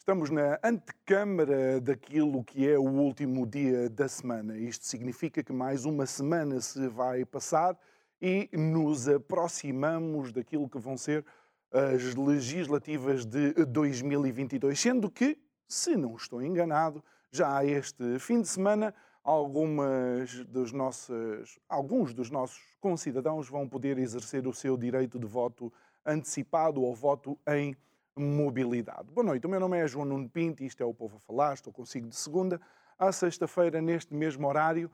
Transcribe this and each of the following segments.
Estamos na antecâmara daquilo que é o último dia da semana. Isto significa que mais uma semana se vai passar e nos aproximamos daquilo que vão ser as legislativas de 2022, sendo que, se não estou enganado, já este fim de semana, alguns dos nossos concidadãos vão poder exercer o seu direito de voto antecipado ou voto em mobilidade. Boa noite, o meu nome é João Nuno Pinto e isto é o Povo a Falar. Estou consigo de segunda à sexta-feira, neste mesmo horário,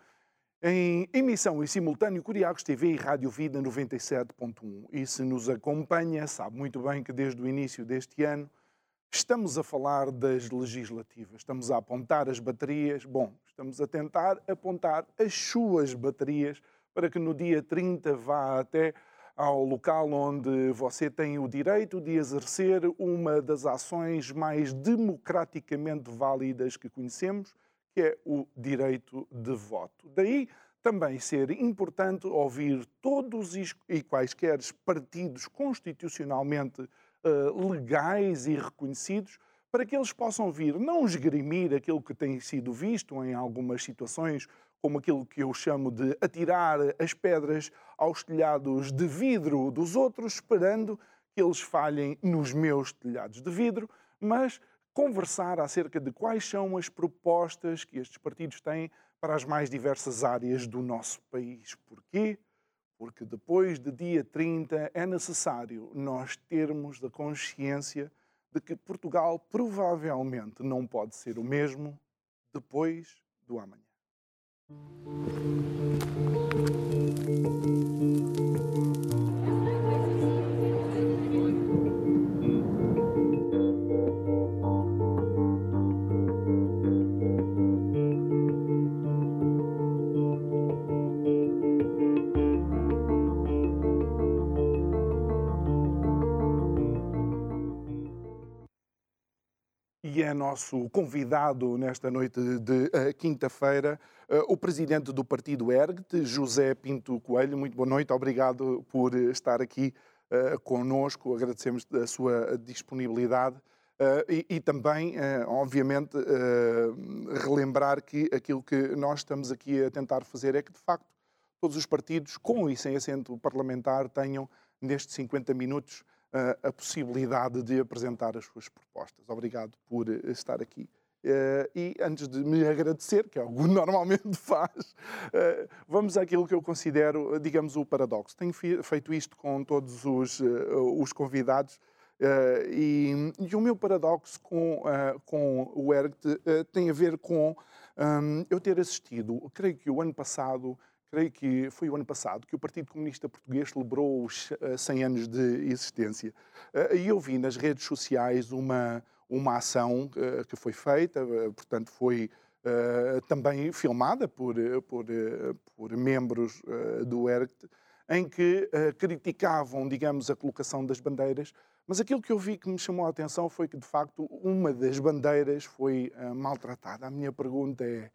em emissão e simultâneo Cooriacos TV e Rádio Vida 97.1. E se nos acompanha, sabe muito bem que desde o início deste ano estamos a falar das legislativas, estamos a apontar as baterias, estamos a tentar apontar as suas baterias para que no dia 30 vá até ao local onde você tem o direito de exercer uma das ações mais democraticamente válidas que conhecemos, que é o direito de voto. Daí também ser importante ouvir todos e quaisquer partidos constitucionalmente legais e reconhecidos, para que eles possam vir não esgrimir aquilo que tem sido visto em algumas situações, como aquilo que eu chamo de atirar as pedras aos telhados de vidro dos outros, esperando que eles falhem nos meus telhados de vidro, mas conversar acerca de quais são as propostas que estes partidos têm para as mais diversas áreas do nosso país. Porquê? Porque depois de dia 30 é necessário nós termos a consciência de que Portugal provavelmente não pode ser o mesmo depois do amanhã. E é nosso convidado nesta noite de quinta-feira, o presidente do Partido Ergue-te, José Pinto Coelho. Muito boa noite, obrigado por estar aqui connosco, agradecemos a sua disponibilidade e também, obviamente, relembrar que aquilo que nós estamos aqui a tentar fazer é que, de facto, todos os partidos, com e sem assento parlamentar, tenham, nestes 50 minutos, a possibilidade de apresentar as suas propostas. Obrigado por estar aqui. E antes de me agradecer, que é algo que normalmente faz, vamos àquilo que eu considero, digamos, o paradoxo. Tenho feito isto com todos os convidados e o meu paradoxo com o Ergue-te tem a ver com eu ter assistido, creio que foi o ano passado, que o Partido Comunista Português celebrou os 100 anos de existência. E eu vi nas redes sociais uma ação que foi feita, portanto foi também filmada por membros do Ergue-te, em que criticavam, digamos, a colocação das bandeiras, mas aquilo que eu vi que me chamou a atenção foi que, de facto, uma das bandeiras foi maltratada. A minha pergunta é...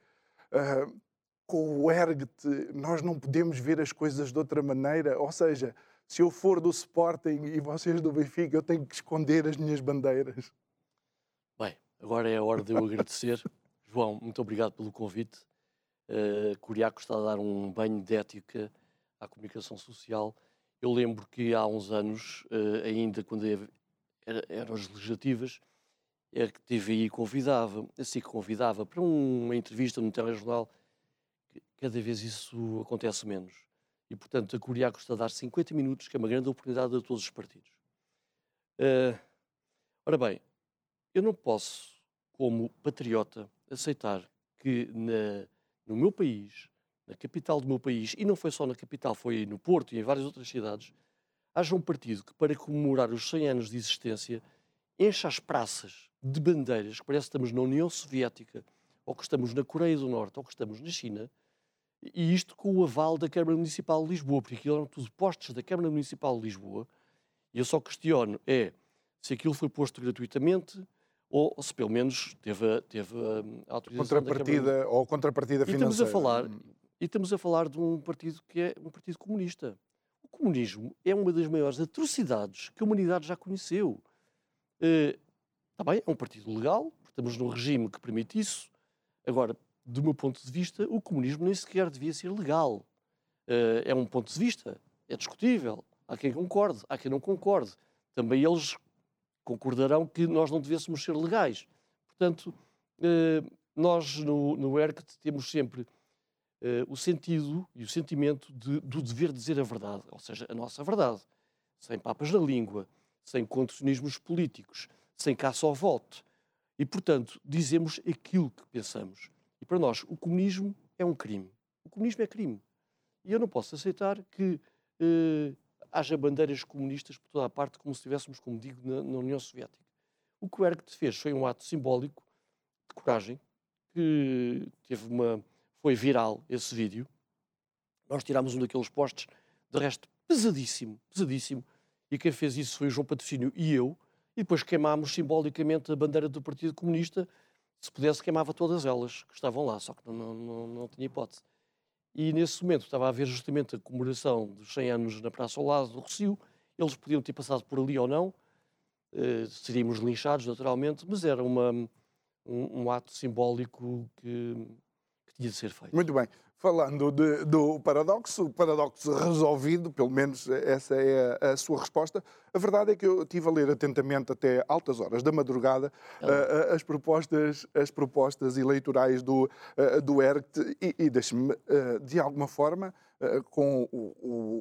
com o Ergue-te, nós não podemos ver as coisas de outra maneira? Ou seja, se eu for do Sporting e vocês do Benfica, eu tenho que esconder as minhas bandeiras? Bem, agora é a hora de eu agradecer. João, muito obrigado pelo convite. Cooriacos está a dar um banho de ética à comunicação social. Eu lembro que há uns anos, ainda quando eram as legislativas, a TVI convidava, assim que convidava, para uma entrevista no telejornal. Cada vez isso acontece menos. E, portanto, a Cooriacos está a dar 50 minutos, que é uma grande oportunidade a todos os partidos. Ora bem, eu não posso, como patriota, aceitar que no meu país, na capital do meu país, e não foi só na capital, foi no Porto e em várias outras cidades, haja um partido que, para comemorar os 100 anos de existência, enche as praças de bandeiras, que parece que estamos na União Soviética, ou que estamos na Coreia do Norte, ou que estamos na China, e isto com o aval da Câmara Municipal de Lisboa, porque aquilo eram tudo postos da Câmara Municipal de Lisboa, e eu só questiono é se aquilo foi posto gratuitamente, ou se pelo menos teve a autorização da Câmara. Ou contrapartida financeira. E estamos a falar de um partido que é um partido comunista. O comunismo é uma das maiores atrocidades que a humanidade já conheceu. Também é um partido legal, estamos num regime que permite isso. Agora, do meu ponto de vista, o comunismo nem sequer devia ser legal. É um ponto de vista, é discutível. Há quem concorde, há quem não concorde. Também eles concordarão que nós não devêssemos ser legais. Portanto, nós no Ergue-te temos sempre o sentido e o sentimento do dever de dizer a verdade, ou seja, a nossa verdade, sem papas na língua, sem condicionismos políticos, sem caça ao voto. E, portanto, dizemos aquilo que pensamos. E para nós, o comunismo é um crime. O comunismo é crime. E eu não posso aceitar que haja bandeiras comunistas por toda a parte, como se estivéssemos, como digo, na União Soviética. O que o Ergue-te fez foi um ato simbólico de coragem, que foi viral esse vídeo. Nós tirámos um daqueles postes, de resto pesadíssimo, pesadíssimo, e quem fez isso foi o João Patrocínio e eu, e depois queimámos simbolicamente a bandeira do Partido Comunista. Se pudesse, queimava todas elas que estavam lá, só que não tinha hipótese. E nesse momento estava a haver justamente a comemoração dos 100 anos na praça ao lado do Rossio. Eles podiam ter passado por ali ou não, seríamos linchados naturalmente, mas era um ato simbólico que tinha de ser feito. Muito bem. Falando do paradoxo, o paradoxo resolvido, pelo menos essa é a sua resposta. A verdade é que eu estive a ler atentamente até altas horas da madrugada as propostas eleitorais do Ergue-te e deixe-me, de alguma forma, com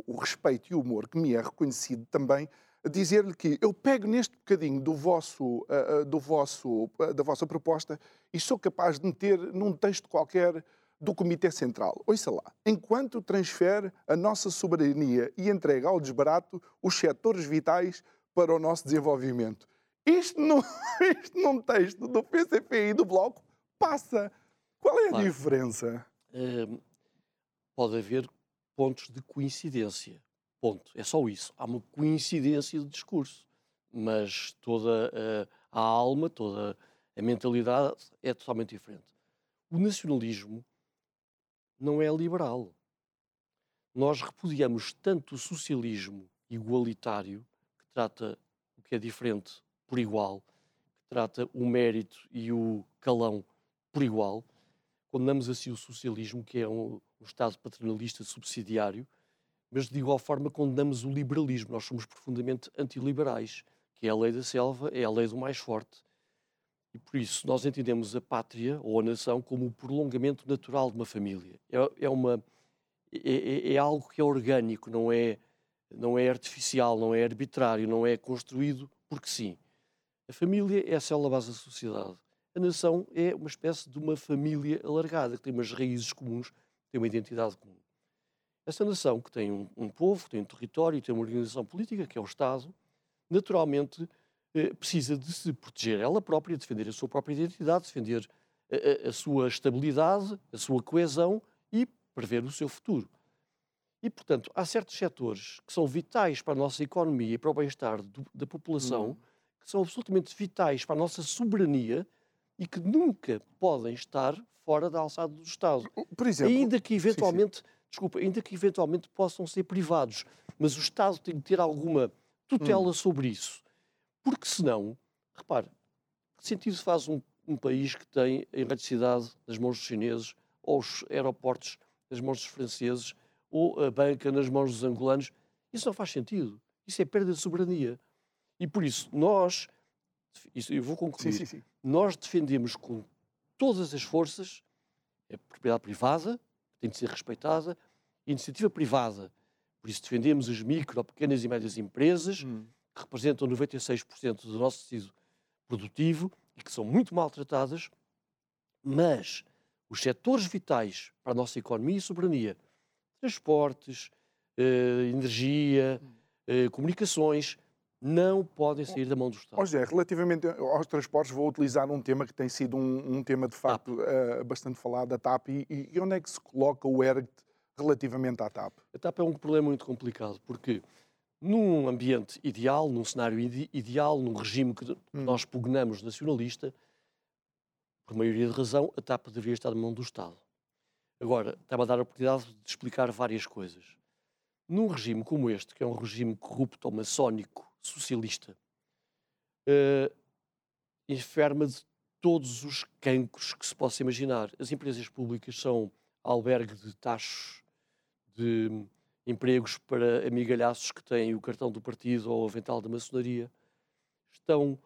o respeito e o humor que me é reconhecido também, dizer-lhe que eu pego neste bocadinho da vossa proposta e sou capaz de meter num texto qualquer do Comitê Central. Ouça lá. Enquanto transfere a nossa soberania e entrega ao desbarato os setores vitais para o nosso desenvolvimento. Isto num texto do PCPI e do Bloco passa. Qual é a diferença? Pode haver pontos de coincidência. Ponto. É só isso. Há uma coincidência de discurso. Mas toda a alma, toda a mentalidade é totalmente diferente. O nacionalismo não é liberal. Nós repudiamos tanto o socialismo igualitário, que trata o que é diferente por igual, que trata o mérito e o calão por igual, condenamos assim o socialismo, que é um Estado paternalista subsidiário, mas de igual forma condenamos o liberalismo. Nós somos profundamente antiliberais, que é a lei da selva, é a lei do mais forte. E por isso nós entendemos a pátria ou a nação como o prolongamento natural de uma família. É algo que é orgânico, não é artificial, não é arbitrário, não é construído porque sim. A família é a célula base da sociedade. A nação é uma espécie de uma família alargada, que tem umas raízes comuns, tem uma identidade comum. Essa nação que tem um povo, tem um território, tem uma organização política, que é o Estado, naturalmente precisa de se proteger ela própria, defender a sua própria identidade, defender a sua estabilidade, a sua coesão e prever o seu futuro. E, portanto, há certos setores que são vitais para a nossa economia e para o bem-estar da população, que são absolutamente vitais para a nossa soberania e que nunca podem estar fora da alçada do Estado. Por exemplo, ainda que eventualmente, ainda que eventualmente possam ser privados, mas o Estado tem que ter alguma tutela sobre isso. Porque senão, repare, que sentido faz um país que tem a eletricidade nas mãos dos chineses, ou os aeroportos nas mãos dos franceses, ou a banca nas mãos dos angolanos? Isso não faz sentido. Isso é perda de soberania. E por isso eu vou concluir, nós defendemos com todas as forças a propriedade privada, que tem de ser respeitada, a iniciativa privada. Por isso defendemos as micro, pequenas e médias empresas, que representam 96% do nosso tecido produtivo e que são muito maltratadas, mas os setores vitais para a nossa economia e soberania, transportes, energia, comunicações, não podem sair da mão do Estado. José, relativamente aos transportes, vou utilizar um tema que tem sido um tema, de facto, bastante falado, a TAP. E onde é que se coloca o Ergue-te relativamente à TAP? A TAP é um problema muito complicado, porque num ambiente ideal, num cenário ideal, num regime que nós pugnamos nacionalista, por maioria de razão, a TAP deveria estar na mão do Estado. Agora, está-me a dar a oportunidade de explicar várias coisas. Num regime como este, que é um regime corrupto, maçónico, socialista, enferma de todos os cancros que se possa imaginar. As empresas públicas são albergue de tachos, de empregos para amigalhaços que têm o cartão do partido ou o avental da maçonaria. Estão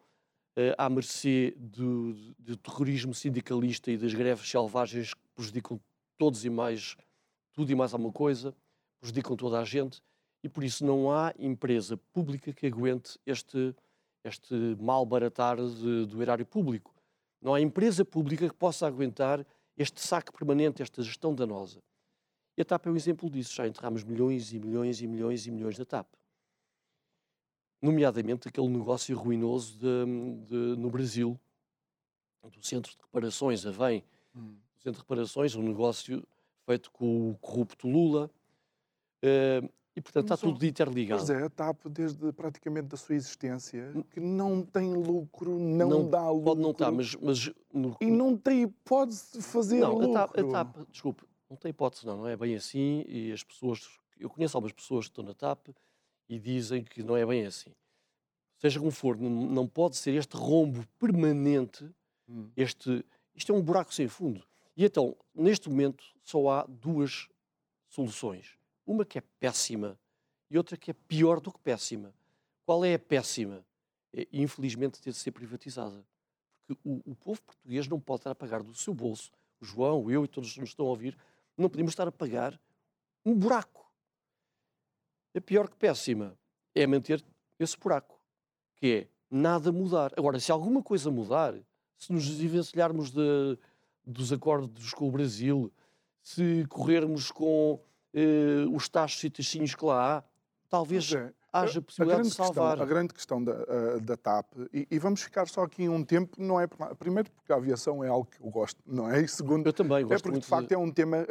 à mercê do terrorismo sindicalista e das greves selvagens que prejudicam todos e mais, tudo e mais alguma coisa, prejudicam toda a gente. E por isso não há empresa pública que aguente este mal baratar do erário público. Não há empresa pública que possa aguentar este saque permanente, esta gestão danosa. E a TAP é um exemplo disso. Já enterramos milhões e milhões e milhões e milhões da TAP. Nomeadamente aquele negócio ruinoso no Brasil, do centro de reparações, Avém. O centro de reparações, um negócio feito com o corrupto Lula. E, portanto, está tudo interligado. Pois é, a TAP, desde praticamente da sua existência, que não tem lucro, não dá lucro. Pode não estar, mas no... E não tem hipótese de fazer lucro. A TAP, desculpe, não tem hipótese, não é bem assim. E as pessoas, eu conheço algumas pessoas que estão na TAP e dizem que não é bem assim. Seja como for, não pode ser este rombo permanente, isto é um buraco sem fundo. E então, neste momento, só há duas soluções. Uma que é péssima e outra que é pior do que péssima. Qual é a péssima? É, infelizmente, ter de ser privatizada. Porque o povo português não pode estar a pagar do seu bolso. O João, eu e todos que nos estão a ouvir, não podemos estar a pagar um buraco. A pior que péssima é manter esse buraco, que é nada mudar. Agora, se alguma coisa mudar, se nos desvencilharmos dos acordos com o Brasil, se corrermos com... os taxos e taxinhos que lá há, talvez haja possibilidade de salvar. A grande questão da TAP, e vamos ficar só aqui um tempo, não é? Primeiro, porque a aviação é algo que eu gosto, não é? E segundo, eu também gosto, é porque de facto é um tema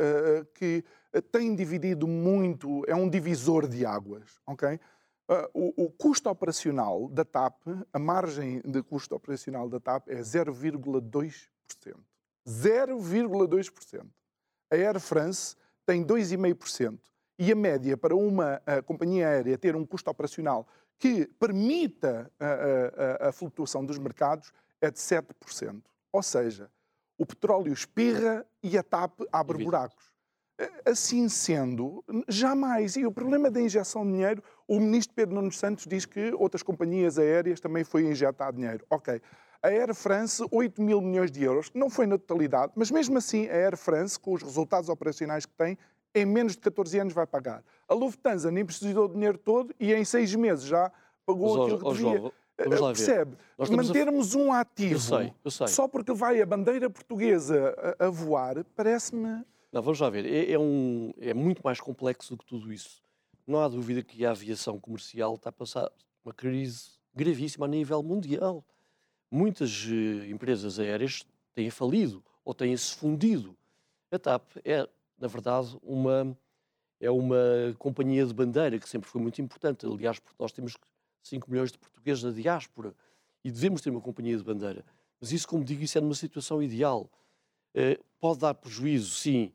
que tem dividido muito, é um divisor de águas, ok? O custo operacional da TAP, a margem de custo operacional da TAP é 0,2%. 0,2%. A Air France tem 2,5%. E a média para uma companhia aérea ter um custo operacional que permita a flutuação dos mercados é de 7%. Ou seja, o petróleo espirra e a TAP abre buracos. Assim sendo, jamais. E o problema da injeção de dinheiro, o ministro Pedro Nuno Santos diz que outras companhias aéreas também foi injetar dinheiro. Ok. A Air France, 8 mil milhões de euros, não foi na totalidade, mas mesmo assim a Air France, com os resultados operacionais que tem, em menos de 14 anos vai pagar. A Lufthansa nem precisou do dinheiro todo e em 6 meses já pagou aquilo que devia. Vamos lá ver. Percebe? Mantermos um ativo eu sei. Só porque vai a bandeira portuguesa a voar, parece-me... Não, vamos lá ver. É muito mais complexo do que tudo isso. Não há dúvida que a aviação comercial está a passar uma crise gravíssima a nível mundial. Muitas empresas aéreas têm falido ou têm-se fundido. A TAP é, na verdade, uma companhia de bandeira que sempre foi muito importante. Aliás, nós temos 5 milhões de portugueses na diáspora e devemos ter uma companhia de bandeira. Mas isso, como digo, isso é numa situação ideal. Pode dar prejuízo, sim,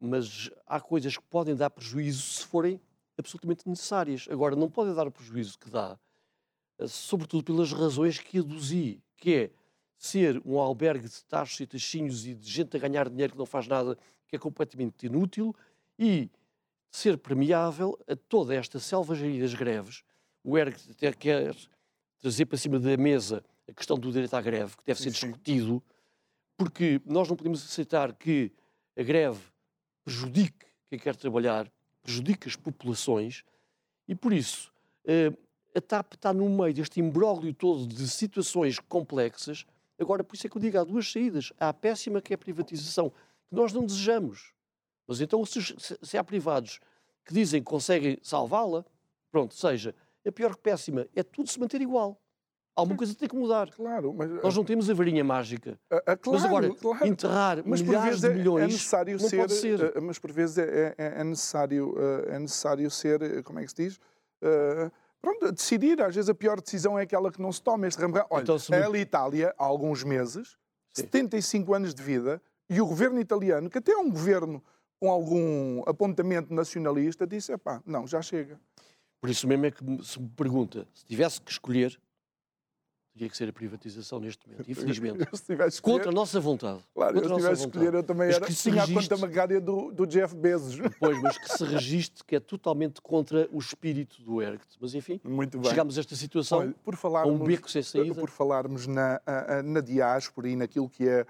mas há coisas que podem dar prejuízo se forem absolutamente necessárias. Agora, não podem dar o prejuízo que dá, sobretudo pelas razões que aduzi, que é ser um albergue de taxos e taxinhos e de gente a ganhar dinheiro que não faz nada, que é completamente inútil, e ser permeável a toda esta selvageria das greves. O Ergue-te até quer trazer para cima da mesa a questão do direito à greve, que deve ser discutido, porque nós não podemos aceitar que a greve prejudique quem quer trabalhar, prejudique as populações, e por isso... A TAP está no meio deste imbróglio todo de situações complexas. Agora, por isso é que eu digo, há duas saídas. Há a péssima, que é a privatização, que nós não desejamos. Mas então, se há privados que dizem que conseguem salvá-la, pronto, seja. é pior que péssima. É tudo se manter igual. Alguma coisa tem que mudar. Claro, mas, nós não temos a varinha mágica. Claro, mas agora, claro. Enterrar mas milhares de milhões é necessário não ser, pode ser. Mas por vezes é necessário ser, como é que se diz? Pronto, decidir. Às vezes a pior decisão é aquela que não se toma. Este Rembrandt, olha, então, ela e Itália, há alguns meses, sim. 75 anos de vida, e o governo italiano, que até é um governo com algum apontamento nacionalista, disse, epá, não, já chega. Por isso mesmo é que se me pergunta, se tivesse que escolher, teria que ser a privatização neste momento, infelizmente. Escolher, contra a nossa vontade. Claro, contra eu se tivesse que escolher, eu também era, tinha a conta bancária do Jeff Bezos. Pois, mas que se registe que é totalmente contra o espírito do Ergue-te. Mas enfim, chegámos a esta situação. Olha, a um beco sem saída. Por falarmos na diáspora e naquilo que é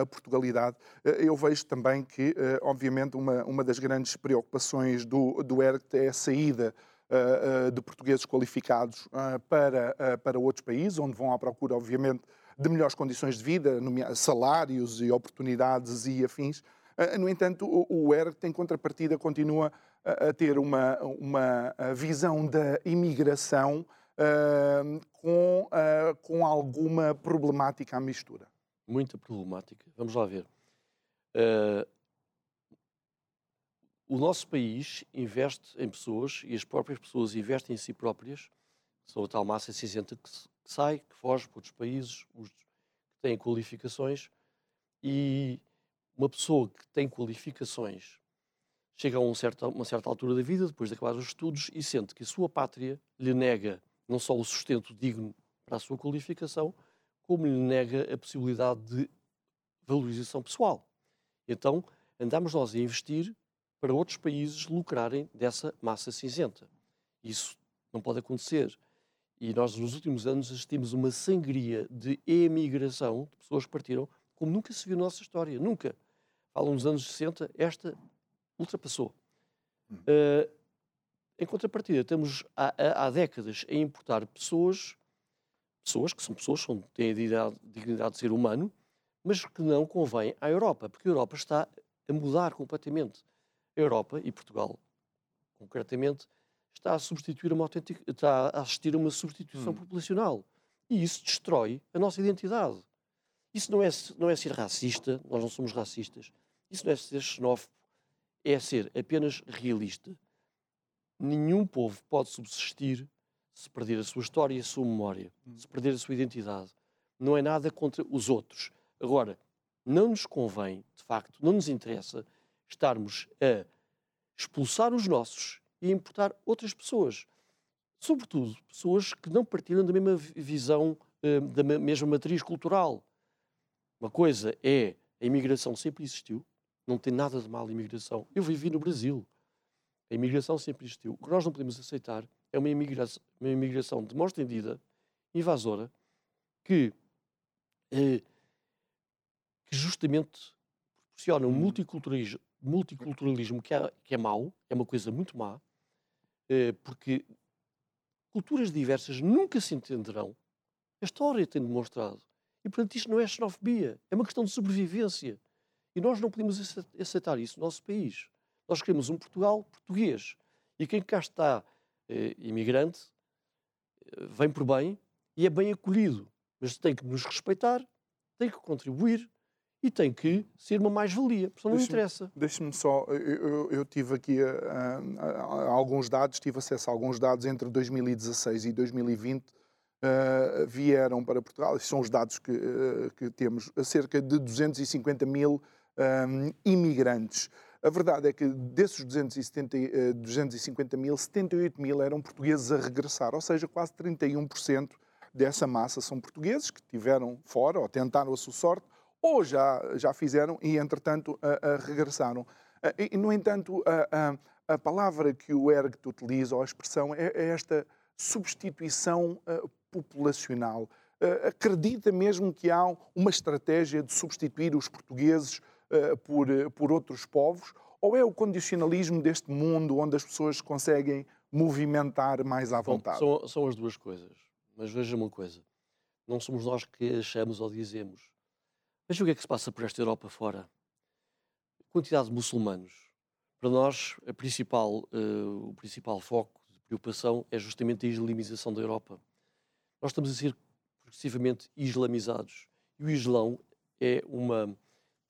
a Portugalidade, eu vejo também que, obviamente, uma das grandes preocupações do Ergue-te é a saída de portugueses qualificados para outros países, onde vão à procura, obviamente, de melhores condições de vida, salários e oportunidades e afins. No entanto, o Ergue-te, em contrapartida, continua a ter uma visão da imigração com alguma problemática à mistura. Muita problemática. Vamos lá ver. O nosso país investe em pessoas e as próprias pessoas investem em si próprias, são a tal massa cinzenta que sai, que foge para outros países, os que têm qualificações, e uma pessoa que tem qualificações chega a uma certa altura da vida, depois de acabar os estudos, e sente que a sua pátria lhe nega não só o sustento digno para a sua qualificação, como lhe nega a possibilidade de valorização pessoal. Então, andamos nós a investir para outros países lucrarem dessa massa cinzenta. Isso não pode acontecer. E nós, nos últimos anos, assistimos uma sangria de emigração de pessoas que partiram, como nunca se viu na nossa história, nunca. Falam nos anos 60, esta ultrapassou. Em contrapartida, estamos há décadas a importar pessoas que são pessoas, têm a dignidade de ser humano, mas que não convém à Europa, porque a Europa está a mudar completamente. A Europa e Portugal, concretamente, está a substituir está a assistir a uma substituição populacional. E isso destrói a nossa identidade. Isso não é ser racista, nós não somos racistas. Isso não é ser xenófobo, é ser apenas realista. Nenhum povo pode subsistir se perder a sua história e a sua memória, se perder a sua identidade. Não é nada contra os outros. Agora, não nos convém, de facto, não nos interessa estarmos a expulsar os nossos e importar outras pessoas. Sobretudo, pessoas que não partilham da mesma visão, da mesma matriz cultural. Uma coisa é, a imigração sempre existiu, não tem nada de mal a imigração. Eu vivi no Brasil, a imigração sempre existiu. O que nós não podemos aceitar é uma imigração de mão estendida, invasora, que justamente proporciona um multiculturalismo que é mau, é uma coisa muito má, porque culturas diversas nunca se entenderão. A história tem demonstrado. E, portanto, isto não é xenofobia, é uma questão de sobrevivência. E nós não podemos aceitar isso no nosso país. Nós queremos um Portugal português. E quem cá está imigrante vem por bem e é bem acolhido. Mas tem que nos respeitar, tem que contribuir, e tem que ser uma mais-valia, porque não interessa. Deixe-me só, eu tive aqui alguns dados, tive acesso a alguns dados entre 2016 e 2020, vieram para Portugal, estes são os dados que temos, cerca de 250 mil imigrantes. A verdade é que desses 250 mil, 78 mil eram portugueses a regressar, ou seja, quase 31% dessa massa são portugueses que estiveram fora ou tentaram a sua sorte, ou já fizeram e, entretanto, regressaram. E, no entanto, a palavra que o Ergue-te utiliza, ou a expressão, é esta substituição populacional. Acredita mesmo que há uma estratégia de substituir os portugueses por outros povos? Ou é o condicionalismo deste mundo onde as pessoas conseguem movimentar mais à vontade? Bom, são as duas coisas. Mas veja uma coisa. Não somos nós que achamos ou dizemos. Veja o que é que se passa por esta Europa fora. A quantidade de muçulmanos. Para nós, o principal foco preocupação é justamente a islamização da Europa. Nós estamos a ser progressivamente islamizados. E o Islão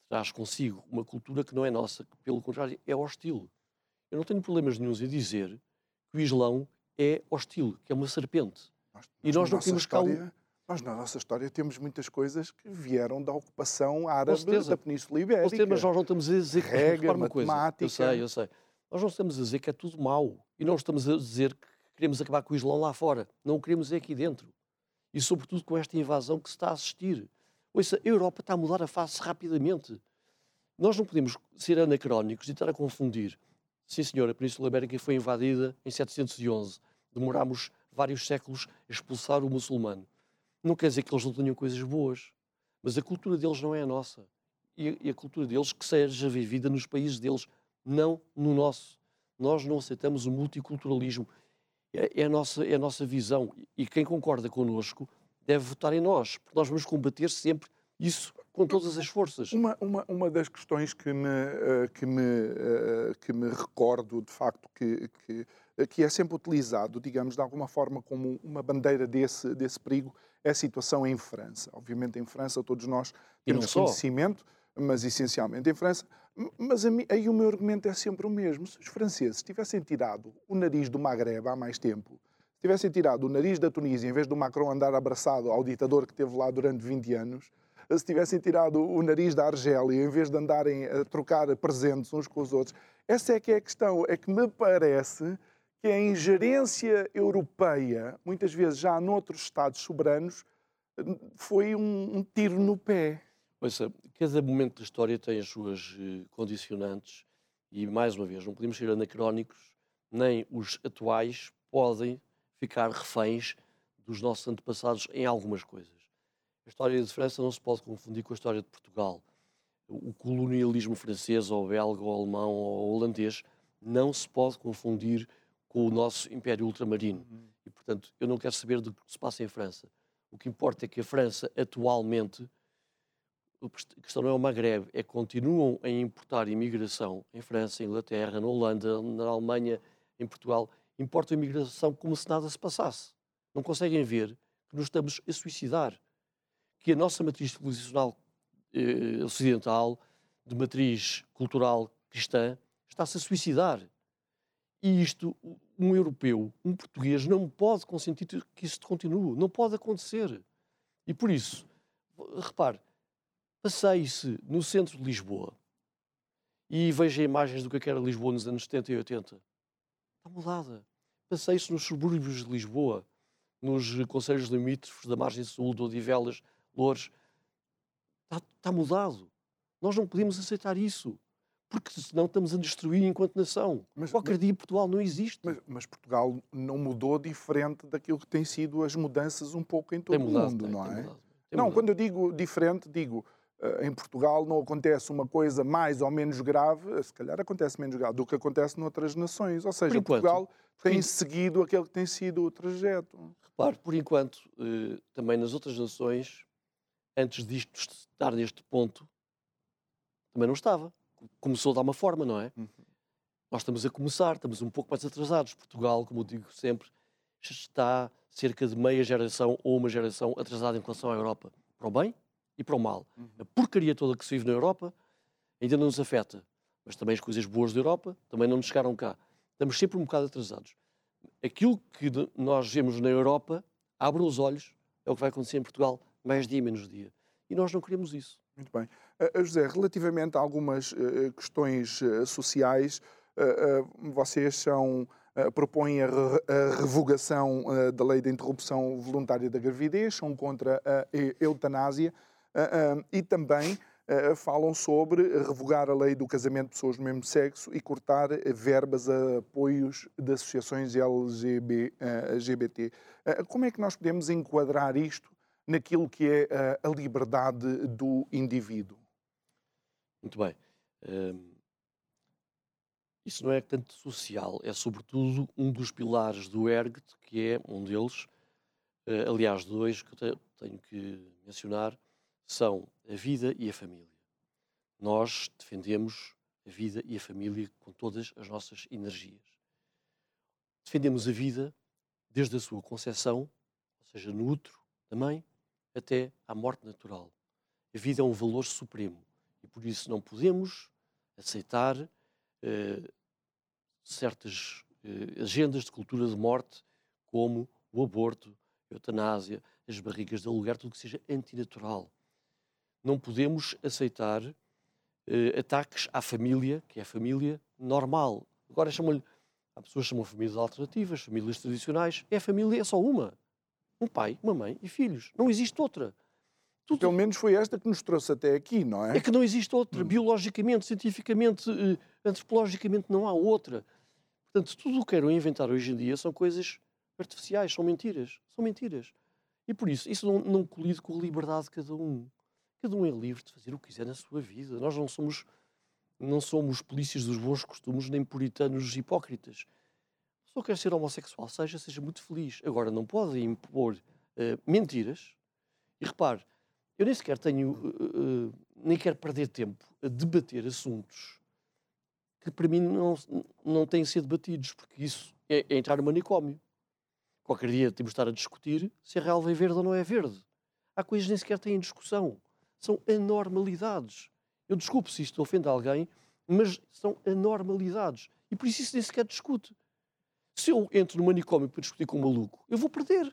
traz consigo uma cultura que não é nossa, que, pelo contrário, é hostil. Eu não tenho problemas nenhuns em dizer que o Islão é hostil, que é uma serpente. Nós não temos história, nós, na nossa história, temos muitas coisas que vieram da ocupação árabe da Península Ibérica. Mas nós não estamos a dizer que é uma coisa. Eu sei. Nós não estamos a dizer que é tudo mau. E não estamos a dizer que queremos acabar com o Islão lá fora. Não o queremos é aqui dentro. E, sobretudo, com esta invasão que se está a assistir. Ouça, a Europa está a mudar a face rapidamente. Nós não podemos ser anacrónicos e estar a confundir. Sim, senhora, a Península Ibérica foi invadida em 711. Demorámos vários séculos a expulsar o muçulmano. Não quer dizer que eles não tenham coisas boas, mas a cultura deles não é a nossa. E a cultura deles que seja vivida nos países deles, não no nosso. Nós não aceitamos o multiculturalismo. É a nossa visão. E quem concorda connosco deve votar em nós, porque nós vamos combater sempre isso com todas as forças. Uma das questões que me recordo, de facto, que é sempre utilizado, digamos, de alguma forma como uma bandeira desse perigo, é a situação em França. Obviamente, em França todos nós temos conhecimento, mas essencialmente em França. Mas aí o meu argumento é sempre o mesmo. Se os franceses tivessem tirado o nariz do Magreb há mais tempo, se tivessem tirado o nariz da Tunísia, em vez do Macron andar abraçado ao ditador que teve lá durante 20 anos, se tivessem tirado o nariz da Argélia, em vez de andarem a trocar presentes uns com os outros, essa é que é a questão. É que me parece que a ingerência europeia, muitas vezes já noutros Estados soberanos, foi um tiro no pé. Ouça, cada momento da história tem as suas condicionantes e, mais uma vez, não podemos ser anacrónicos, nem os atuais podem ficar reféns dos nossos antepassados em algumas coisas. A história de França não se pode confundir com a história de Portugal. O colonialismo francês, ou belga, ou alemão, ou holandês, não se pode confundir com o nosso império ultramarino. E, portanto, eu não quero saber do que se passa em França. O que importa é que a França, atualmente, a questão não é o Magreb, é que continuam a importar imigração em França, em Inglaterra, na Holanda, na Alemanha, em Portugal. Importam imigração como se nada se passasse. Não conseguem ver que nos estamos a suicidar. Que a nossa matriz civilizacional ocidental, de matriz cultural cristã, está-se a suicidar. E isto, um europeu, um português, não pode consentir que isto continue. Não pode acontecer. E por isso, repare, passei-se no centro de Lisboa e veja imagens do que era Lisboa nos anos 70 e 80. Está mudada. Passei-se nos subúrbios de Lisboa, nos concelhos limítrofes da margem sul, de Odivelas, Loures. Está mudado. Nós não podemos aceitar isso, porque senão estamos a destruir enquanto nação. Qualquer dia Portugal não existe. Mas Portugal não mudou diferente daquilo que têm sido as mudanças um pouco em todo o mundo, não é? Não, quando eu digo diferente, digo... Em Portugal não acontece uma coisa mais ou menos grave, se calhar acontece menos grave do que acontece noutras nações. Ou seja, Portugal tem seguido aquele que tem sido o trajeto. Repare, por enquanto, também nas outras nações, antes disto estar neste ponto, também não estava. Começou de alguma forma, não é? Uhum. Nós estamos a começar, estamos um pouco mais atrasados. Portugal, como eu digo sempre, está cerca de meia geração ou uma geração atrasada em relação à Europa. Para o bem e para o mal. A porcaria toda que se vive na Europa ainda não nos afeta, mas também as coisas boas da Europa também não nos chegaram cá. Estamos sempre um bocado atrasados. Aquilo que nós vemos na Europa abre os olhos, é o que vai acontecer em Portugal mais dia menos dia. E nós não queremos isso. Muito bem. José, relativamente a algumas questões sociais, vocês propõem a revogação da lei da interrupção voluntária da gravidez, são contra a eutanásia, e também falam sobre revogar a lei do casamento de pessoas do mesmo sexo e cortar verbas a apoios de associações LGBT. Como é que nós podemos enquadrar isto naquilo que é a liberdade do indivíduo? Muito bem. Isso não é tanto social, é sobretudo um dos pilares do Ergue-te, que é um deles, aliás, dois que eu tenho que mencionar, são a vida e a família. Nós defendemos a vida e a família com todas as nossas energias. defendemos a vida desde a sua concepção, ou seja, no útero da mãe, até à morte natural. A vida é um valor supremo e por isso não podemos aceitar certas agendas de cultura de morte como o aborto, a eutanásia, as barrigas de alugar, tudo que seja antinatural. Não podemos aceitar ataques à família, que é a família normal. Agora chamam-lhe, há pessoas que chamam famílias alternativas, famílias tradicionais. É a família, é só uma. Um pai, uma mãe e filhos. Não existe outra. Tudo... Pelo menos foi esta que nos trouxe até aqui, não é? É que não existe outra. Biologicamente, cientificamente, antropologicamente, não há outra. Portanto, tudo o que queiram inventar hoje em dia são coisas artificiais, são mentiras. São mentiras. E por isso, isso não colide com a liberdade de cada um. Cada um é livre de fazer o que quiser na sua vida. Nós não somos polícias dos bons costumes, nem puritanos hipócritas. Só quer ser homossexual, seja muito feliz. Agora, não podem impor mentiras. E repare, eu nem sequer tenho, nem quero perder tempo a debater assuntos que para mim não têm de ser debatidos, porque isso é entrar no manicômio. Qualquer dia temos de estar a discutir se a relva é verde ou não é verde. Há coisas que nem sequer têm discussão. São anormalidades. Eu desculpo se isto ofende alguém, mas são anormalidades. E por isso nem sequer discute. Se eu entro no manicômio para discutir com um maluco, eu vou perder.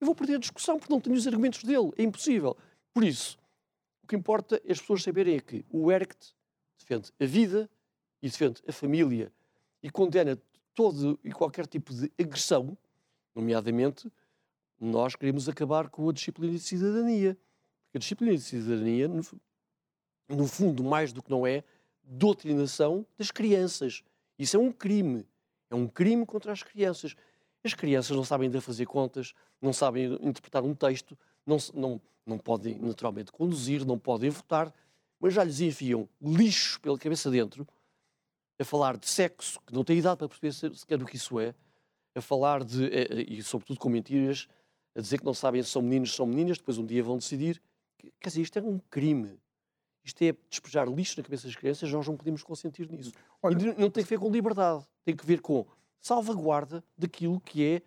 Eu vou perder a discussão porque não tenho os argumentos dele. É impossível. Por isso, o que importa é as pessoas saberem que o Ergue-te defende a vida e defende a família e condena todo e qualquer tipo de agressão. Nomeadamente, nós queremos acabar com a disciplina de cidadania. Porque a disciplina de cidadania, no fundo, mais do que não é, doutrinação das crianças. Isso é um crime. É um crime contra as crianças. As crianças não sabem ainda fazer contas, não sabem interpretar um texto, não podem naturalmente conduzir, não podem votar, mas já lhes enfiam lixo pela cabeça dentro, a falar de sexo, que não têm idade para perceber sequer o que isso é, a falar de, e sobretudo com mentiras, a dizer que não sabem se são meninos ou são meninas, depois um dia vão decidir. Quer dizer, isto é um crime. Isto é despejar lixo na cabeça das crianças, nós não podemos consentir nisso. Olha, e não tem a ver com liberdade, tem a ver com salvaguarda daquilo que é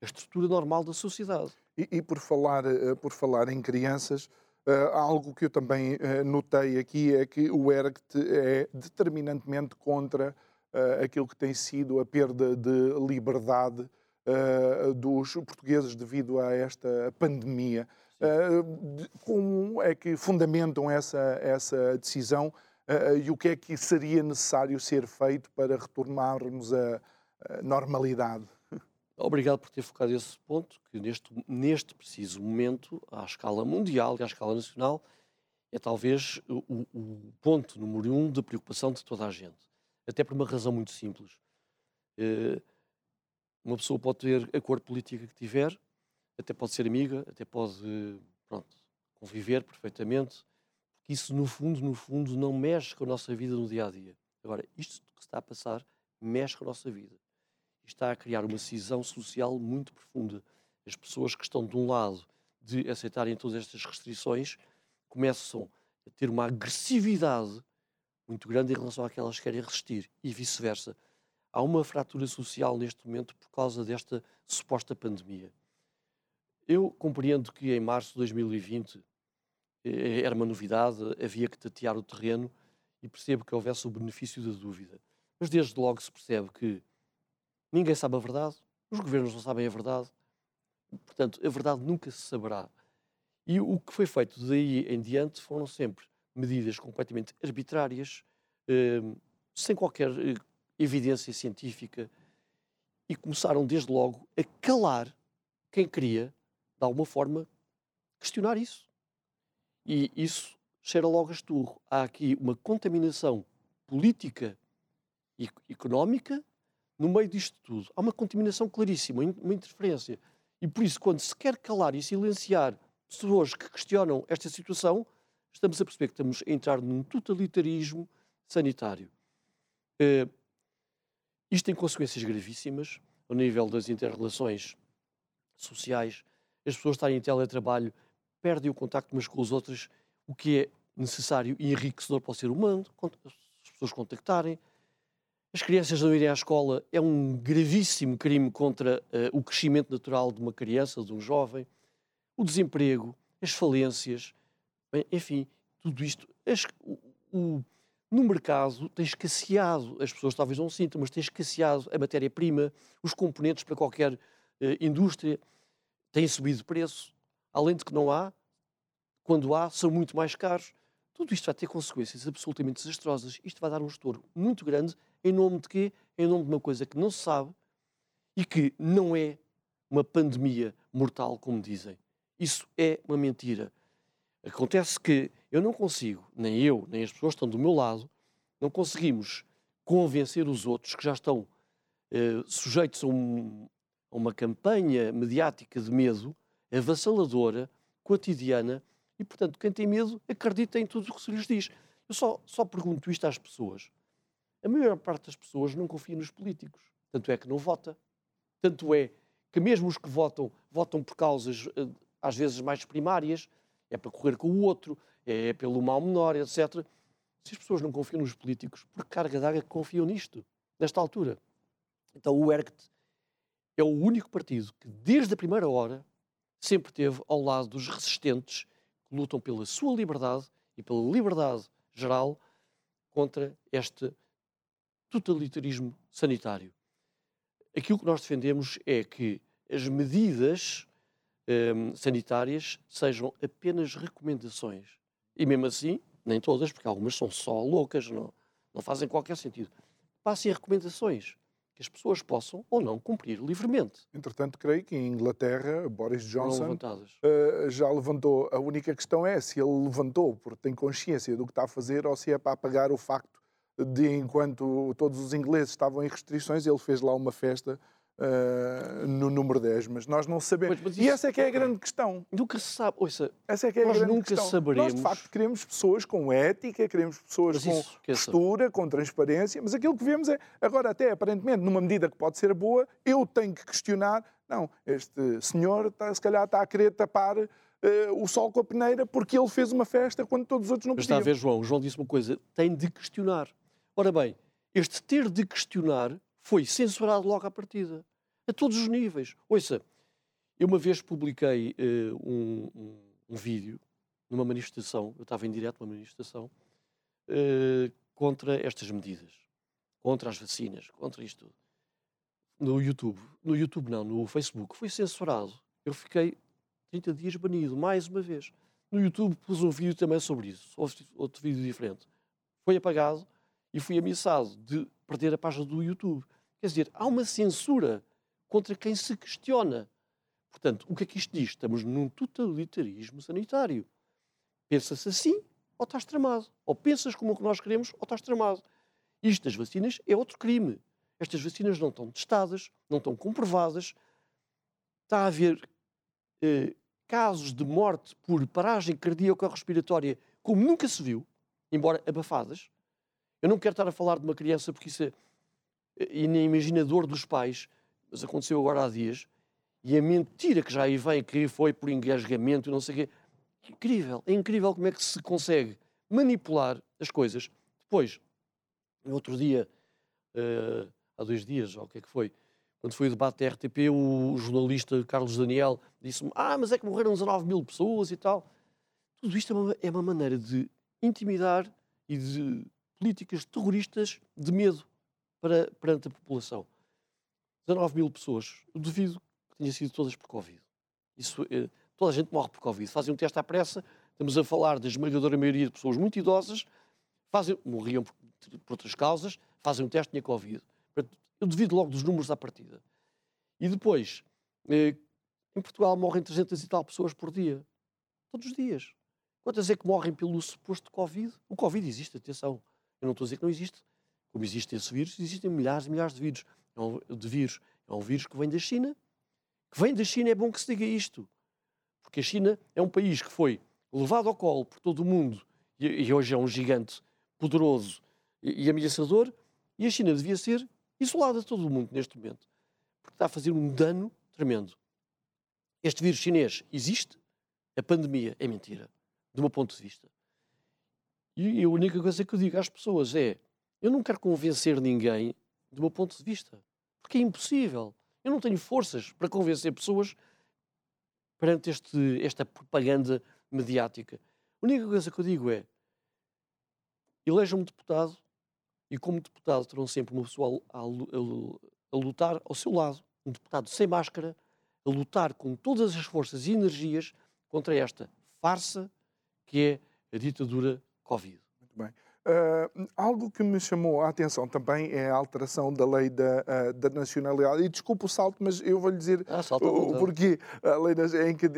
a estrutura normal da sociedade. E por falar em crianças, algo que eu também notei aqui é que o Ergue-te é determinantemente contra aquilo que tem sido a perda de liberdade dos portugueses devido a esta pandemia. Como é que fundamentam essa decisão e o que é que seria necessário ser feito para retomarmos a normalidade? Obrigado por ter focado esse ponto, que neste preciso momento, à escala mundial e à escala nacional, é talvez o ponto número 1 da preocupação de toda a gente. Até por uma razão muito simples. Uma pessoa pode ter a cor política que tiver, até pode ser amiga, até pode, conviver perfeitamente. Isso, no fundo, não mexe com a nossa vida no dia-a-dia. Agora, isto que está a passar mexe com a nossa vida. Está a criar uma cisão social muito profunda. As pessoas que estão, de um lado, de aceitarem todas estas restrições, começam a ter uma agressividade muito grande em relação àquelas que querem resistir, e vice-versa. Há uma fratura social neste momento por causa desta suposta pandemia. Eu compreendo que em março de 2020 era uma novidade, havia que tatear o terreno e percebo que houvesse o benefício da dúvida. Mas desde logo se percebe que ninguém sabe a verdade, os governos não sabem a verdade, portanto, a verdade nunca se saberá. E o que foi feito daí em diante foram sempre medidas completamente arbitrárias, sem qualquer evidência científica, e começaram desde logo a calar quem queria, de alguma forma, questionar isso. E isso cheira logo a esturro. Há aqui uma contaminação política e económica no meio disto tudo. Há uma contaminação claríssima, uma interferência. E por isso, quando se quer calar e silenciar pessoas que questionam esta situação, estamos a perceber que estamos a entrar num totalitarismo sanitário. Isto tem consequências gravíssimas ao nível das inter-relações sociais. As pessoas estarem em teletrabalho perdem o contacto umas com as outras, o que é necessário e enriquecedor para o ser humano, as pessoas contactarem. As crianças não irem à escola é um gravíssimo crime contra o crescimento natural de uma criança, de um jovem. O desemprego, as falências, bem, enfim, tudo isto. No mercado tem escasseado, as pessoas talvez não sintam, mas tem escasseado a matéria-prima, os componentes para qualquer indústria, tem subido de preço. Além de que não há, quando há, são muito mais caros. Tudo isto vai ter consequências absolutamente desastrosas. Isto vai dar um estouro muito grande. Em nome de quê? Em nome de uma coisa que não se sabe e que não é uma pandemia mortal, como dizem. Isso é uma mentira. Acontece que eu não consigo, nem eu, nem as pessoas que estão do meu lado, não conseguimos convencer os outros que já estão sujeitos a uma campanha mediática de medo, avassaladora, quotidiana, e, portanto, quem tem medo acredita em tudo o que se lhes diz. Eu só pergunto isto às pessoas. A maior parte das pessoas não confia nos políticos. Tanto é que não vota. Tanto é que mesmo os que votam, votam por causas, às vezes, mais primárias. É para correr com o outro, é pelo mal menor, etc. Se as pessoas não confiam nos políticos, por carga d'água que confiam nisto, nesta altura? Então o Ergue-te é o único partido que, desde a primeira hora, sempre esteve ao lado dos resistentes que lutam pela sua liberdade e pela liberdade geral contra este totalitarismo sanitário. Aquilo que nós defendemos é que as medidas sanitárias sejam apenas recomendações. E mesmo assim, nem todas, porque algumas são só loucas, não fazem qualquer sentido. Passem recomendações que as pessoas possam ou não cumprir livremente. Entretanto, creio que em Inglaterra, Boris Johnson já levantou. A única questão é se ele levantou porque tem consciência do que está a fazer ou se é para apagar o facto de, enquanto todos os ingleses estavam em restrições, ele fez lá uma festa no número 10, mas nós não sabemos. Mas e essa é que é a grande questão. Nunca se sabe. Ouça, essa é que é a grande questão. Saberemos. Nós, de facto, queremos pessoas com ética, queremos pessoas com postura, com transparência, mas aquilo que vemos é, agora até aparentemente, numa medida que pode ser boa, eu tenho que questionar, não, este senhor está, se calhar está a querer tapar o sol com a peneira porque ele fez uma festa quando todos os outros não podiam. Mas está a ver, João. O João disse uma coisa, tem de questionar. Ora bem, este ter de questionar foi censurado logo à partida, a todos os níveis. Ouça, eu uma vez publiquei um vídeo numa manifestação, eu estava em direto numa manifestação, contra estas medidas, contra as vacinas, contra isto tudo. No Facebook, foi censurado. Eu fiquei 30 dias banido, mais uma vez. No YouTube pus um vídeo também sobre isso, outro vídeo diferente. Foi apagado e fui ameaçado de perder a página do YouTube. Quer dizer, há uma censura contra quem se questiona. Portanto, o que é que isto diz? Estamos num totalitarismo sanitário. Pensa-se assim ou estás tramado. Ou pensas como o que nós queremos ou estás tramado. Isto das vacinas é outro crime. Estas vacinas não estão testadas, não estão comprovadas. Está a haver casos de morte por paragem cardíaca ou respiratória como nunca se viu, embora abafadas. Eu não quero estar a falar de uma criança porque isso é inimaginador dos pais, mas aconteceu agora há dias, e a mentira que já aí vem, que foi por engasgamento e não sei o quê. Incrível, é incrível como é que se consegue manipular as coisas. Depois, no outro dia, há 2 dias, ou o que é que foi, quando foi o debate da RTP, o jornalista Carlos Daniel disse-me, mas é que morreram 19 mil pessoas e tal. Tudo isto é uma maneira de intimidar e de políticas terroristas de medo perante a população. 19 mil pessoas. Eu duvido que tenham sido todas por Covid. Isso, toda a gente morre por Covid. Fazem um teste à pressa, estamos a falar da esmagadora maioria de pessoas muito idosas, morriam por outras causas, fazem um teste e tinha Covid. Eu duvido logo dos números à partida. E depois, em Portugal morrem 300 e tal pessoas por dia. Todos os dias. Quantas é que morrem pelo suposto Covid? O Covid existe, atenção. Eu não estou a dizer que não existe. Como existe esse vírus, existem milhares e milhares de vírus. É um vírus que vem da China. Que vem da China, é bom que se diga isto. Porque a China é um país que foi levado ao colo por todo o mundo e hoje é um gigante poderoso e ameaçador. E a China devia ser isolada de todo o mundo neste momento. Porque está a fazer um dano tremendo. Este vírus chinês existe. A pandemia é mentira, de um ponto de vista. E a única coisa que eu digo às pessoas é Eu não quero convencer ninguém do meu ponto de vista, porque é impossível. Eu não tenho forças para convencer pessoas perante esta propaganda mediática. A única coisa que eu digo é, elejam-me deputado e como deputado terão sempre uma pessoa a lutar ao seu lado, um deputado sem máscara, a lutar com todas as forças e energias contra esta farsa que é a ditadura Covid. Muito bem. Algo que me chamou a atenção também é a alteração da lei da nacionalidade. E desculpe o salto, mas eu vou-lhe dizer porque a lei em que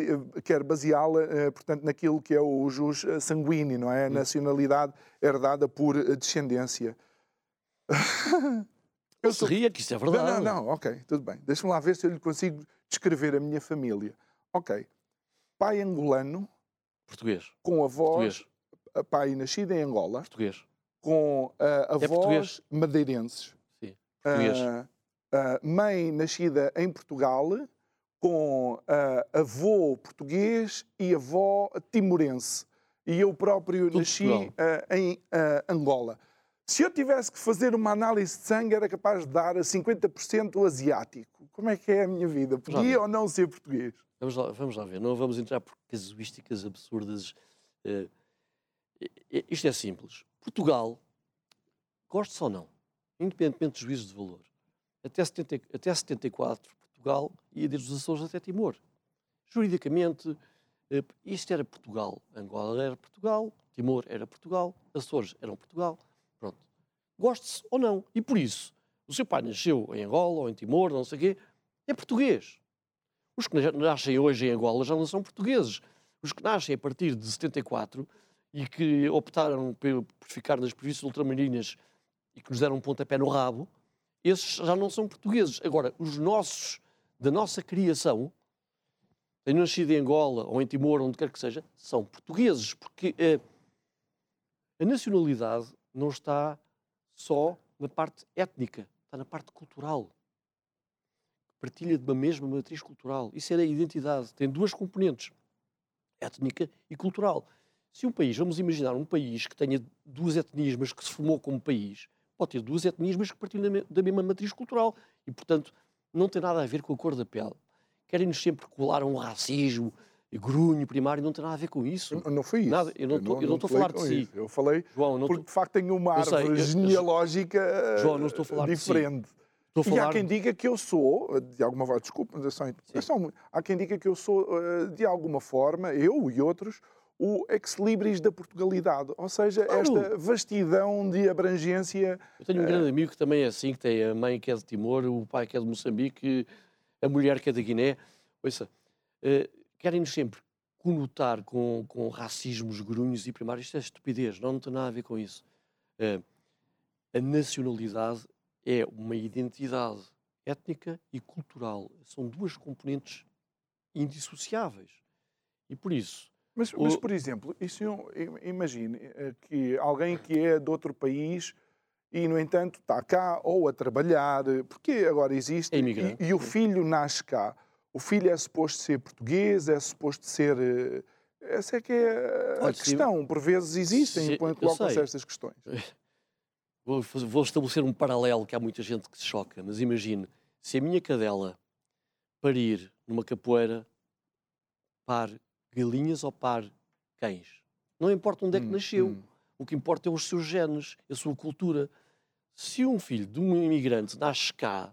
quer baseá-la, portanto, naquilo que é o jus sanguíneo, não é? A nacionalidade herdada por descendência. Eu seria que isso é verdade. Não, ok, tudo bem. Deixa-me lá ver se eu lhe consigo descrever a minha família. Ok. Pai angolano. Português. Com avós. Português. Pai nascido em Angola. Português. Com avós madeirenses. Sim. Português. Mãe nascida em Portugal, com avô português e avó timorense. E eu próprio nasci em Angola. Se eu tivesse que fazer uma análise de sangue, era capaz de dar a 50% asiático. Como é que é a minha vida? Podia ou não ser português? Vamos lá ver. Não vamos entrar por casuísticas absurdas. Isto é simples. Portugal, goste-se ou não, independentemente do juízo de valor, até 74, Portugal ia desde os Açores até Timor. Juridicamente, isto era Portugal. Angola era Portugal, Timor era Portugal, Açores eram Portugal. Pronto. Goste-se ou não. E por isso, o seu pai nasceu em Angola ou em Timor, não sei o quê, é português. Os que nascem hoje em Angola já não são portugueses. Os que nascem a partir de 74... e que optaram por ficar nas províncias ultramarinas e que nos deram um pontapé no rabo, esses já não são portugueses. Agora, os nossos, da nossa criação, tenham nascido em Angola ou em Timor, onde quer que seja, são portugueses, porque a nacionalidade não está só na parte étnica, está na parte cultural. Partilha de uma mesma matriz cultural. Isso é a identidade. Tem duas componentes, étnica e cultural. Se um país, vamos imaginar um país que tenha duas etnias, mas que se formou como país, pode ter duas etnias, mas que partilham da mesma matriz cultural e, portanto, não tem nada a ver com a cor da pele. Querem-nos sempre colar a um racismo grunho, primário, não tem nada a ver com isso. Não foi isso. Nada. Eu não estou a falar de si. Isso. Eu falei João, porque, de facto, tenho uma árvore genealógica João, não estou a falar diferente. De si. Estou a falar... E há quem diga que eu sou, de alguma forma, desculpe, mas há quem diga que eu sou, de alguma forma, eu e outros, o ex-libris da Portugalidade, ou seja, esta vastidão de abrangência... Eu tenho um grande amigo que também é assim, que tem a mãe que é de Timor, o pai que é de Moçambique, a mulher que é da Guiné. Ouça, querem-nos sempre conotar com racismos grunhos e primários. Isto é estupidez, não tem nada a ver com isso. A nacionalidade é uma identidade étnica e cultural. São duas componentes indissociáveis. E por isso... Mas, por exemplo, imagine que alguém que é de outro país e, no entanto, está cá ou a trabalhar, porque agora existe, e o filho nasce cá. O filho é suposto ser português, é suposto ser... Essa é que é a questão. Por vezes existem, colocam-se estas questões. Vou estabelecer um paralelo que há muita gente que se choca, mas imagine, se a minha cadela parir numa capoeira, pare galinhas ou par cães. Não importa onde é que nasceu. O que importa é os seus genes, a sua cultura. Se um filho de um imigrante nasce cá,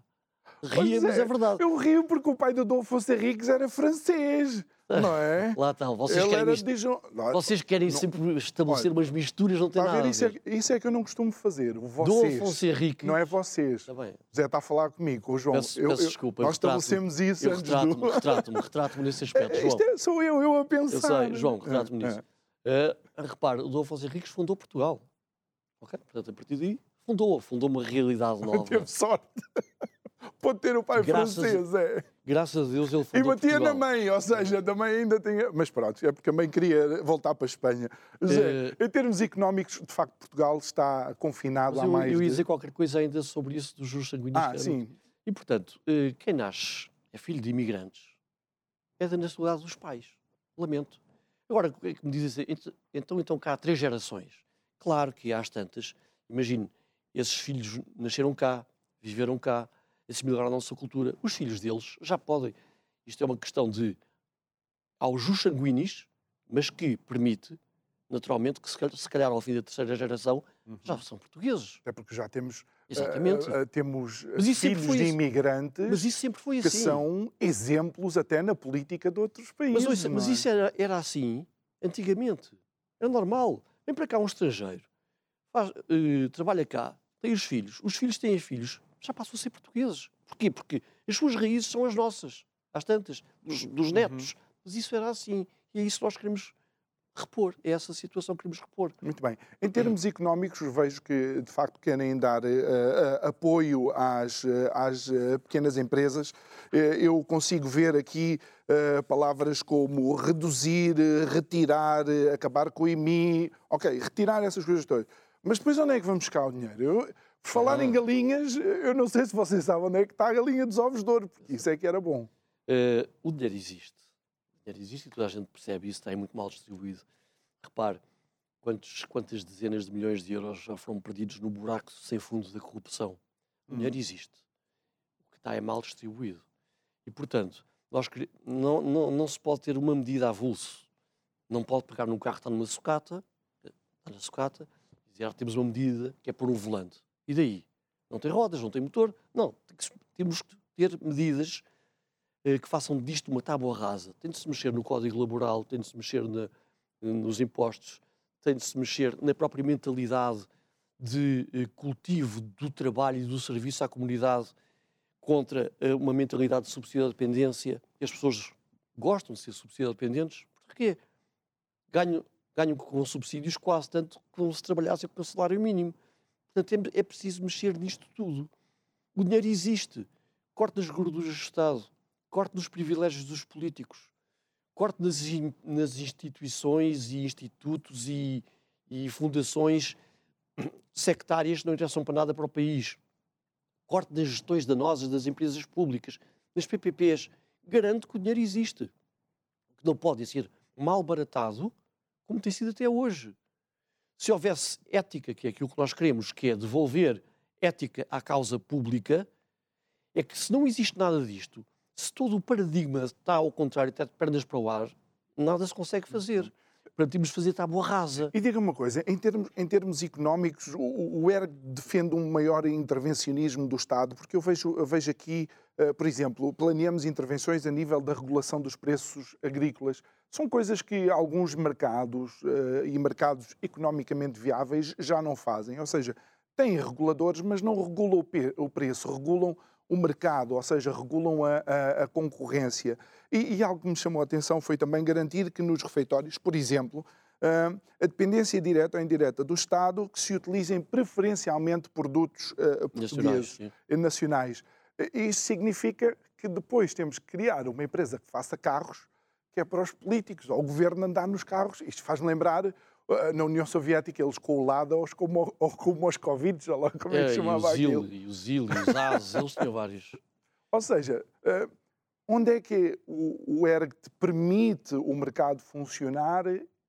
ria, mas é verdade. Eu rio porque o pai do Dom Afonso Henriques era francês, não é? Lá está. Vocês querem sempre estabelecer umas misturas, não tem nada a ver. Isso é que eu não costumo fazer. Dom Afonso Henriques. Não é vocês. Tá bem. José está a falar comigo, com o João. Peço desculpa. Nós estabelecemos isso. Eu retrato-me nesse aspecto, João. Sou eu a pensar. Eu sei, João, retrato-me nisso. Repare, o Dom Afonso Henriques fundou Portugal. Ok? Portanto, a partir daí, fundou uma realidade nova. Teve sorte. Pode ter o pai francês, é. Graças a Deus ele foi. E batia na mãe, ou seja, da mãe ainda tinha... Mas pronto, é porque a mãe queria voltar para a Espanha. Dizer, em termos económicos, de facto, Portugal está confinado a mais... Eu ia dizer qualquer coisa ainda sobre isso dos juros sanguíneos. Sim. E, portanto, quem nasce é filho de imigrantes é da nacionalidade dos pais. Lamento. Agora, o que me dizem? Então cá há três gerações. Claro que há as tantas. Imagino, esses filhos nasceram cá, viveram cá, assimilaram a nossa cultura. Os filhos deles já podem. Isto é uma questão de aos jus sanguinis, mas que permite, naturalmente, que se calhar ao fim da terceira geração já são portugueses. É porque já temos... Exatamente. Temos filhos de imigrantes, mas isso sempre foi assim, que são exemplos até na política de outros países. Mas, ouça, mas isso era assim antigamente. Era normal. Vem para cá um estrangeiro, trabalha cá, tem os filhos têm filhos, já passam a ser portugueses. Porquê? Porque as suas raízes são as nossas, às tantas, dos netos. Mas isso era assim. E é isso que nós queremos repor, é essa situação que queremos repor. Muito bem. Em termos económicos, vejo que, de facto, querem dar apoio às pequenas empresas. Eu consigo ver aqui palavras como reduzir, retirar, acabar com o IMI. Ok, retirar essas coisas todas. Mas depois onde é que vamos buscar o dinheiro? Por falar em galinhas, eu não sei se vocês sabem onde é que está a galinha dos ovos de ouro, porque isso é que era bom. O dinheiro existe. E toda a gente percebe isso, está aí muito mal distribuído. Repare, quantas dezenas de milhões de euros já foram perdidos no buraco sem fundo da corrupção. O dinheiro existe. O que está é mal distribuído. E, portanto, não se pode ter uma medida avulso. Não pode pegar num carro que está numa sucata, e dizer, temos uma medida que é pôr um volante. E daí? Não tem rodas, não tem motor. Não, temos que ter medidas que façam disto uma tábua rasa. Tem de se mexer no código laboral, tem de se mexer nos impostos, tem de se mexer na própria mentalidade de cultivo do trabalho e do serviço à comunidade contra uma mentalidade de subsídio-dependência. As pessoas gostam de ser subsídio-dependentes porque ganham com subsídios quase tanto como se trabalhassem com o salário mínimo. Portanto, é preciso mexer nisto tudo. O dinheiro existe. Corte nas gorduras do Estado. Corte nos privilégios dos políticos, corte nas instituições e institutos e fundações sectárias que não interessam para nada para o país, corte nas gestões danosas das empresas públicas, nas PPPs. Garanto que o dinheiro existe. O que não pode ser mal baratado, como tem sido até hoje. Se houvesse ética, que é aquilo que nós queremos, que é devolver ética à causa pública, é que se não existe nada disto, se todo o paradigma está ao contrário, está de pernas para o ar, nada se consegue fazer. Portanto, temos de fazer tábua rasa. E diga-me uma coisa, em termos económicos, o ERG defende um maior intervencionismo do Estado, porque eu vejo aqui, por exemplo, planeamos intervenções a nível da regulação dos preços agrícolas. São coisas que alguns mercados e mercados economicamente viáveis já não fazem. Ou seja, têm reguladores, mas não regulam o preço, regulam o mercado, ou seja, regulam a concorrência. E algo que me chamou a atenção foi também garantir que nos refeitórios, por exemplo, a dependência direta ou indireta do Estado, que se utilizem preferencialmente produtos portugueses, nacionais. Isso significa que depois temos que criar uma empresa que faça carros, que é para os políticos, ou o governo andar nos carros. Isto faz-me lembrar, na União Soviética, eles com o Lada ou com o Moscovitch, sei lá como é que se chamava aquilo. E o Zil, e os As, eles tinham vários. Ou seja, onde é que o ERG te permite o mercado funcionar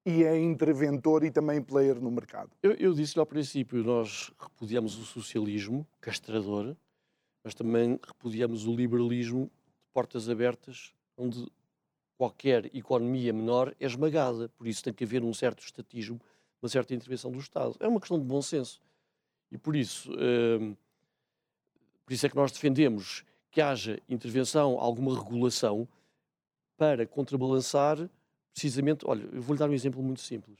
e é interventor e também player no mercado? Eu disse-lhe ao princípio, nós repudiamos o socialismo castrador, mas também repudiamos o liberalismo de portas abertas, onde qualquer economia menor é esmagada. Por isso tem que haver um certo estatismo, uma certa intervenção do Estado. É uma questão de bom senso. E por isso é que nós defendemos que haja intervenção, alguma regulação, para contrabalançar precisamente... Olha, eu vou-lhe dar um exemplo muito simples.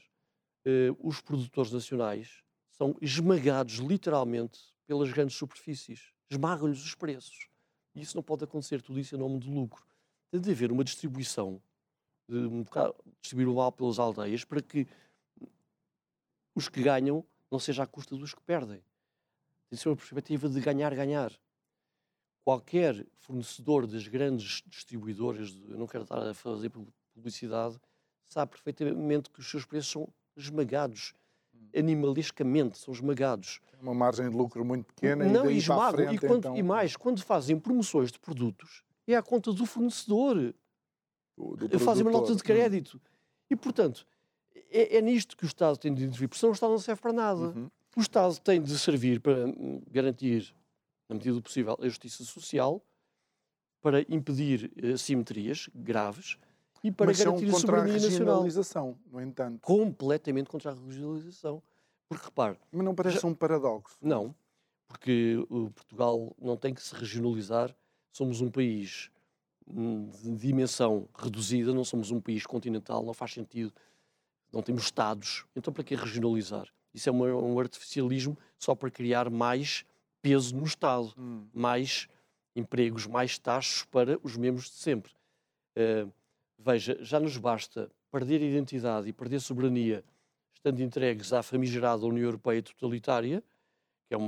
Os produtores nacionais são esmagados literalmente pelas grandes superfícies. Esmagam-lhes os preços. E isso não pode acontecer, tudo isso em nome de lucro. Tem de haver uma distribuição, distribuir o mal pelas aldeias, para que os que ganham não seja à custa dos que perdem. Tem de ser uma perspectiva de ganhar. Qualquer fornecedor das grandes distribuidoras, eu não quero estar a fazer publicidade, sabe perfeitamente que os seus preços são esmagados, animalescamente são esmagados. É uma margem de lucro muito pequena. Não, e esmagam. E mais, quando fazem promoções de produtos, é à conta do fornecedor. Fazem uma nota de crédito. E, portanto, é nisto que o Estado tem de intervir, porque senão o Estado não serve para nada. O Estado tem de servir para garantir, na medida do possível, a justiça social, para impedir assimetrias graves e para garantir a soberania nacional. Mas é um contra a regionalização, no entanto. Completamente contra a regionalização. Porque, repare... Mas não parece um paradoxo? Não, porque Portugal não tem que se regionalizar. Somos um país de dimensão reduzida, não somos um país continental, não faz sentido, não temos Estados. Então, para que regionalizar? Isso é um artificialismo só para criar mais peso no Estado, mais empregos, mais taxas para os membros de sempre. Veja, já nos basta perder a identidade e perder a soberania, estando entregues à famigerada União Europeia totalitária, que é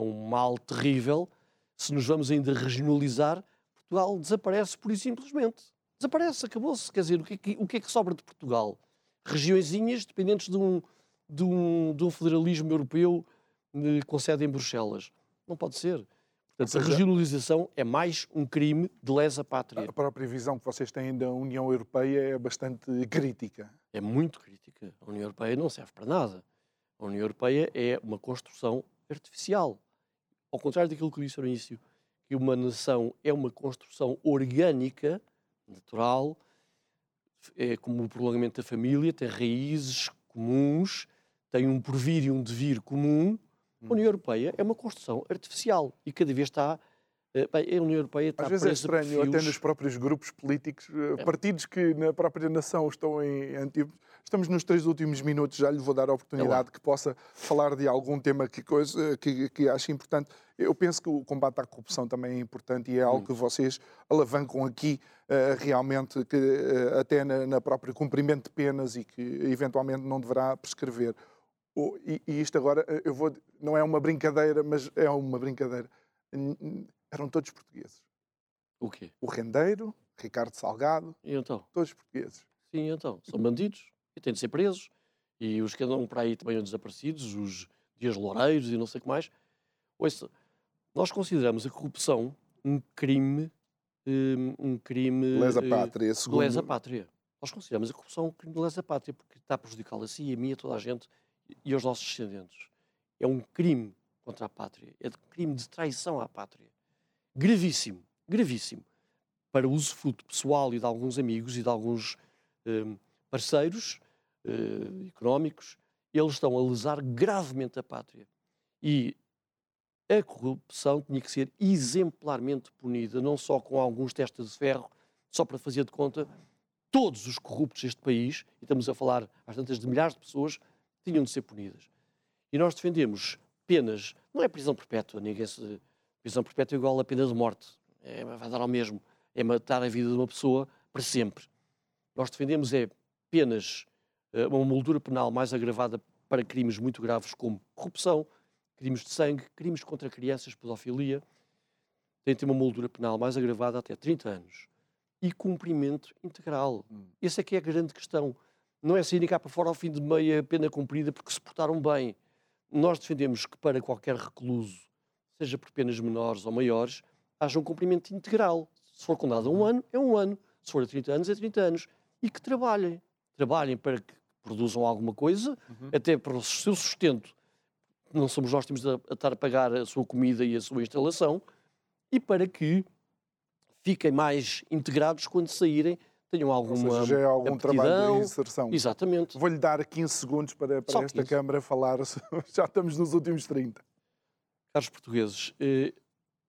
um mal terrível. Se nos vamos ainda regionalizar, Portugal desaparece pura e simplesmente. Desaparece, acabou-se. Quer dizer, o que é que sobra de Portugal? Regiõezinhas dependentes de um federalismo europeu com sede em Bruxelas. Não pode ser. Portanto, a regionalização é mais um crime de lesa-pátria. A própria visão que vocês têm da União Europeia é bastante crítica. É muito crítica. A União Europeia não serve para nada. A União Europeia é uma construção artificial. Ao contrário daquilo que eu disse ao início, que uma nação é uma construção orgânica, natural, é como o prolongamento da família, tem raízes comuns, tem um porvir e um devir comum. A União Europeia é uma construção artificial e cada vez está... Bem, a União Europeia está presa. Às vezes é estranho, até nos próprios grupos políticos, partidos que na própria nação estão em... Estamos nos 3 últimos minutos, já lhe vou dar a oportunidade que possa falar de algum tema que ache importante. Eu penso que o combate à corrupção também é importante e é algo que vocês alavancam aqui realmente, até na própria cumprimento de penas e que eventualmente não deverá prescrever. E isto agora, não é uma brincadeira, mas é uma brincadeira. Eram todos portugueses. O quê? O Rendeiro, Ricardo Salgado, e então? Todos portugueses. Sim, então. São bandidos e têm de ser presos. E os que andam para aí também são desaparecidos, os Dias Loureiros e não sei o que mais. Ouça, nós consideramos a corrupção um crime lesa-pátria, segundo... lesa-pátria. Nós consideramos a corrupção um crime de lesa-pátria, porque está a prejudicar a si, a mim, a toda a gente e aos nossos descendentes. É um crime contra a pátria, é um crime de traição à pátria. Gravíssimo, gravíssimo. Para o usufruto pessoal e de alguns amigos e de alguns parceiros económicos, eles estão a lesar gravemente a pátria. E a corrupção tinha que ser exemplarmente punida, não só com alguns testes de ferro, só para fazer de conta, todos os corruptos deste país, e estamos a falar às tantas de milhares de pessoas, tinham de ser punidas. E nós defendemos penas, não é prisão perpétua, prisão perpétua é igual a pena de morte, vai dar ao mesmo, é matar a vida de uma pessoa para sempre. Nós defendemos penas, uma moldura penal mais agravada para crimes muito graves como corrupção, crimes de sangue, crimes contra crianças, pedofilia, tem de ter uma moldura penal mais agravada até 30 anos. E cumprimento integral. Essa é que é a grande questão. Não é sair cá para fora ao fim de meia pena cumprida porque se portaram bem. Nós defendemos que para qualquer recluso, seja por penas menores ou maiores, haja um cumprimento integral. Se for condenado a 1 ano, é 1 ano. Se for a 30 anos, é 30 anos. E que trabalhem. Trabalhem para que produzam alguma coisa, até para o seu sustento. Não somos nós que temos de estar a pagar a sua comida e a sua instalação, e para que fiquem mais integrados quando saírem, tenham alguma... Ou seja, já é algum aptidão. Trabalho de inserção. Exatamente. Vou-lhe dar 15 segundos para esta Câmara falar, já estamos nos últimos 30. Caros portugueses,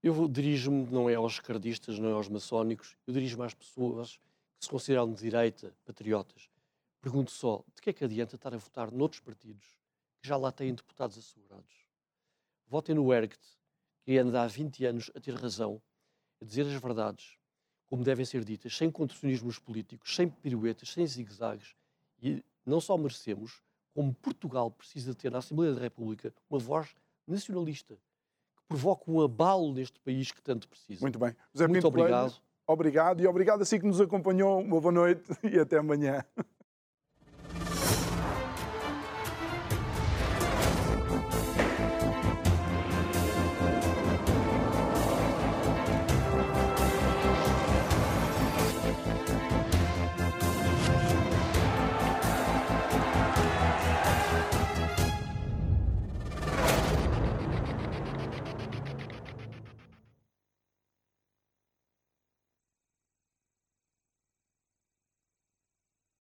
eu dirijo-me, não é aos esquerdistas, não é aos maçónicos, eu dirijo-me às pessoas que se consideram de direita, patriotas. Pergunto só, de que é que adianta estar a votar noutros partidos que já lá têm deputados assegurados? Votem no Ergue-te, que anda há 20 anos a ter razão, a dizer as verdades, como devem ser ditas, sem contorcionismos políticos, sem piruetas, sem zigue-zagues. E não só merecemos, como Portugal precisa ter na Assembleia da República uma voz nacionalista, que provoque um abalo neste país que tanto precisa. Muito bem. José Pinto Coelho, obrigado. Obrigado, e obrigado a si que nos acompanhou. Uma boa noite e até amanhã.